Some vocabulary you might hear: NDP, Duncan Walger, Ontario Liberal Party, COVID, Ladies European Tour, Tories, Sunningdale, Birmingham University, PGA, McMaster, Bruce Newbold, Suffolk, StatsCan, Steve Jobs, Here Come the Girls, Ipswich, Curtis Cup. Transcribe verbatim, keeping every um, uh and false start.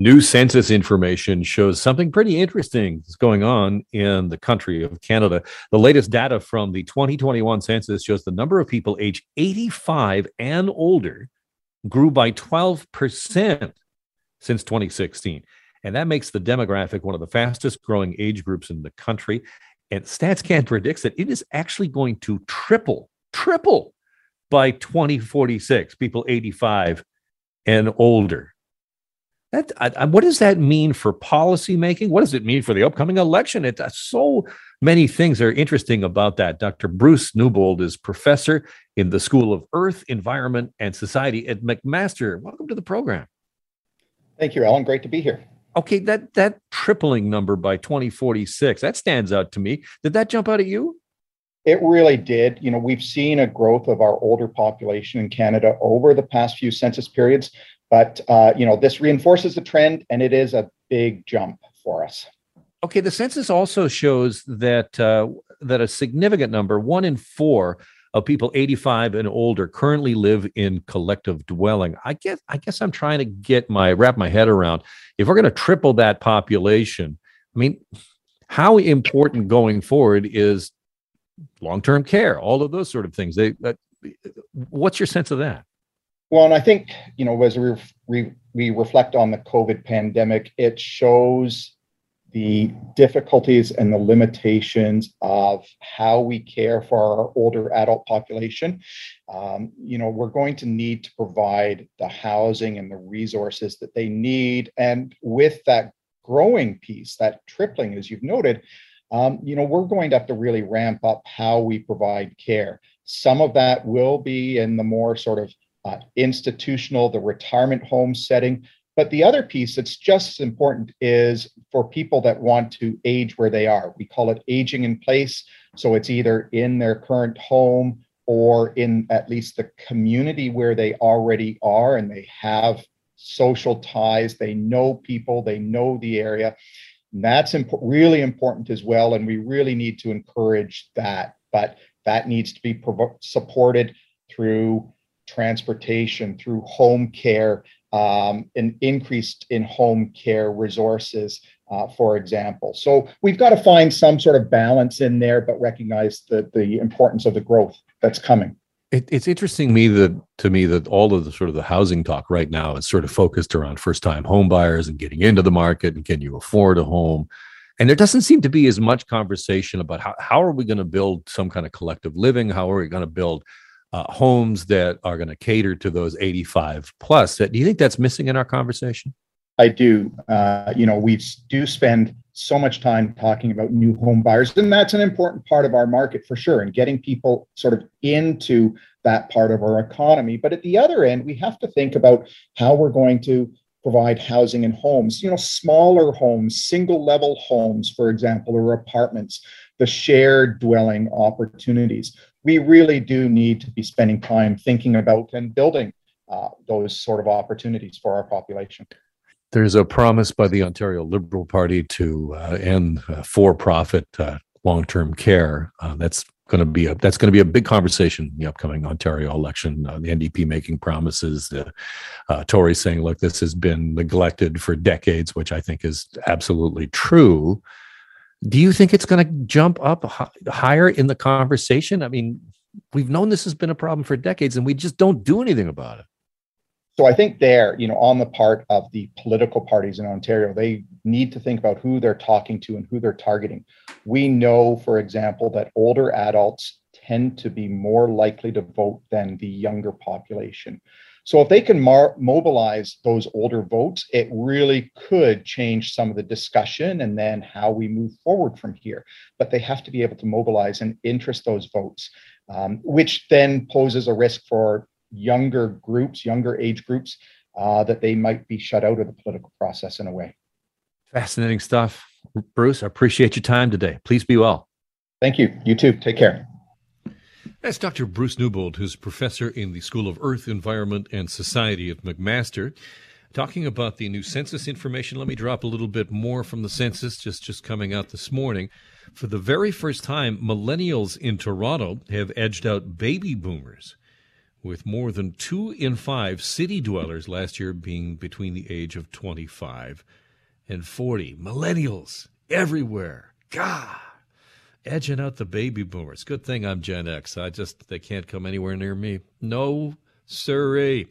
new census information shows something pretty interesting is going on in the country of Canada. The latest data from the twenty twenty-one census shows the number of people aged eighty-five and older grew by twelve percent since twenty sixteen. And that makes the demographic one of the fastest growing age groups in the country. And StatsCan predicts that it is actually going to triple, triple by twenty forty-six, people eighty-five and older. That I, I, what does that mean for policy making? What does it mean for the upcoming election? It, uh, so many things are interesting about that. Doctor Bruce Newbold is professor in the School of Earth, Environment, and Society at McMaster. Welcome to the program. Thank you, Alan. Great to be here. Okay, that that tripling number by twenty forty-six, that stands out to me. Did that jump out at you? It really did. You know, we've seen a growth of our older population in Canada over the past few census periods, but, uh, you know, this reinforces the trend, and it is a big jump for us. Okay, the census also shows that uh, that a significant number, one in four of people eighty-five and older, currently live in collective dwelling. I guess, I guess I'm trying to get my wrap my head around, if we're going to triple that population, I mean, how important going forward is long-term care, all of those sort of things. They, uh, what's your sense of that? Well, and I think, you know, as we, re- we reflect on the COVID pandemic, it shows the difficulties and the limitations of how we care for our older adult population. Um, you know, we're going to need to provide the housing and the resources that they need. And with that growing piece, that tripling, as you've noted, um, you know, we're going to have to really ramp up how we provide care. Some of that will be in the more sort of uh, institutional, the retirement home setting. But the other piece that's just as important is for people that want to age where they are. We call it aging in place. So it's either in their current home or in at least the community where they already are, and they have social ties, they know people, they know the area. And that's imp- really important as well. And we really need to encourage that. But that needs to be pro- supported through transportation, through home care, um, and increased in home care resources, uh, for example. So we've got to find some sort of balance in there, but recognize the, the importance of the growth that's coming. It, it's interesting me that, to me that all of the sort of the housing talk right now is sort of focused around first-time home buyers and getting into the market and can you afford a home? And there doesn't seem to be as much conversation about how, how are we going to build some kind of collective living? How are we going to build Uh, homes that are going to cater to those eighty-five plus? That, do you think that's missing in our conversation? I do. Uh, you know, we do spend so much time talking about new home buyers, and that's an important part of our market for sure, and getting people sort of into that part of our economy. But at the other end, we have to think about how we're going to provide housing and homes, you know, smaller homes, single level homes, for example, or apartments, the shared dwelling opportunities. We really do need to be spending time thinking about and building uh, those sort of opportunities for our population. There's a promise by the Ontario Liberal Party to uh, end uh, for-profit uh, long-term care. Uh, that's going to be a that's going to be a big conversation in the upcoming Ontario election. Uh, the N D P making promises, the uh, Tories saying, "Look, this has been neglected for decades," which I think is absolutely true. Do you think it's going to jump up higher in the conversation? I mean, we've known this has been a problem for decades, and we just don't do anything about it. So I think there, you know, on the part of the political parties in Ontario, they need to think about who they're talking to and who they're targeting. We know, for example, that older adults tend to be more likely to vote than the younger population. So if they can mar- mobilize those older votes, it really could change some of the discussion and then how we move forward from here. But they have to be able to mobilize and interest those votes, um, which then poses a risk for younger groups, younger age groups, uh, that they might be shut out of the political process in a way. Fascinating stuff. Bruce, I appreciate your time today. Please be well. Thank you. You too. Take care. That's Doctor Bruce Newbold, who's professor in the School of Earth, Environment, and Society at McMaster, talking about the new census information. Let me drop a little bit more from the census just, just coming out this morning. For the very first time, millennials in Toronto have edged out baby boomers, with more than two in five city dwellers last year being between the age of twenty-five and forty. Millennials everywhere. God, edging out the baby boomers. Good thing I'm Gen X. I just, they can't come anywhere near me. No, sirree.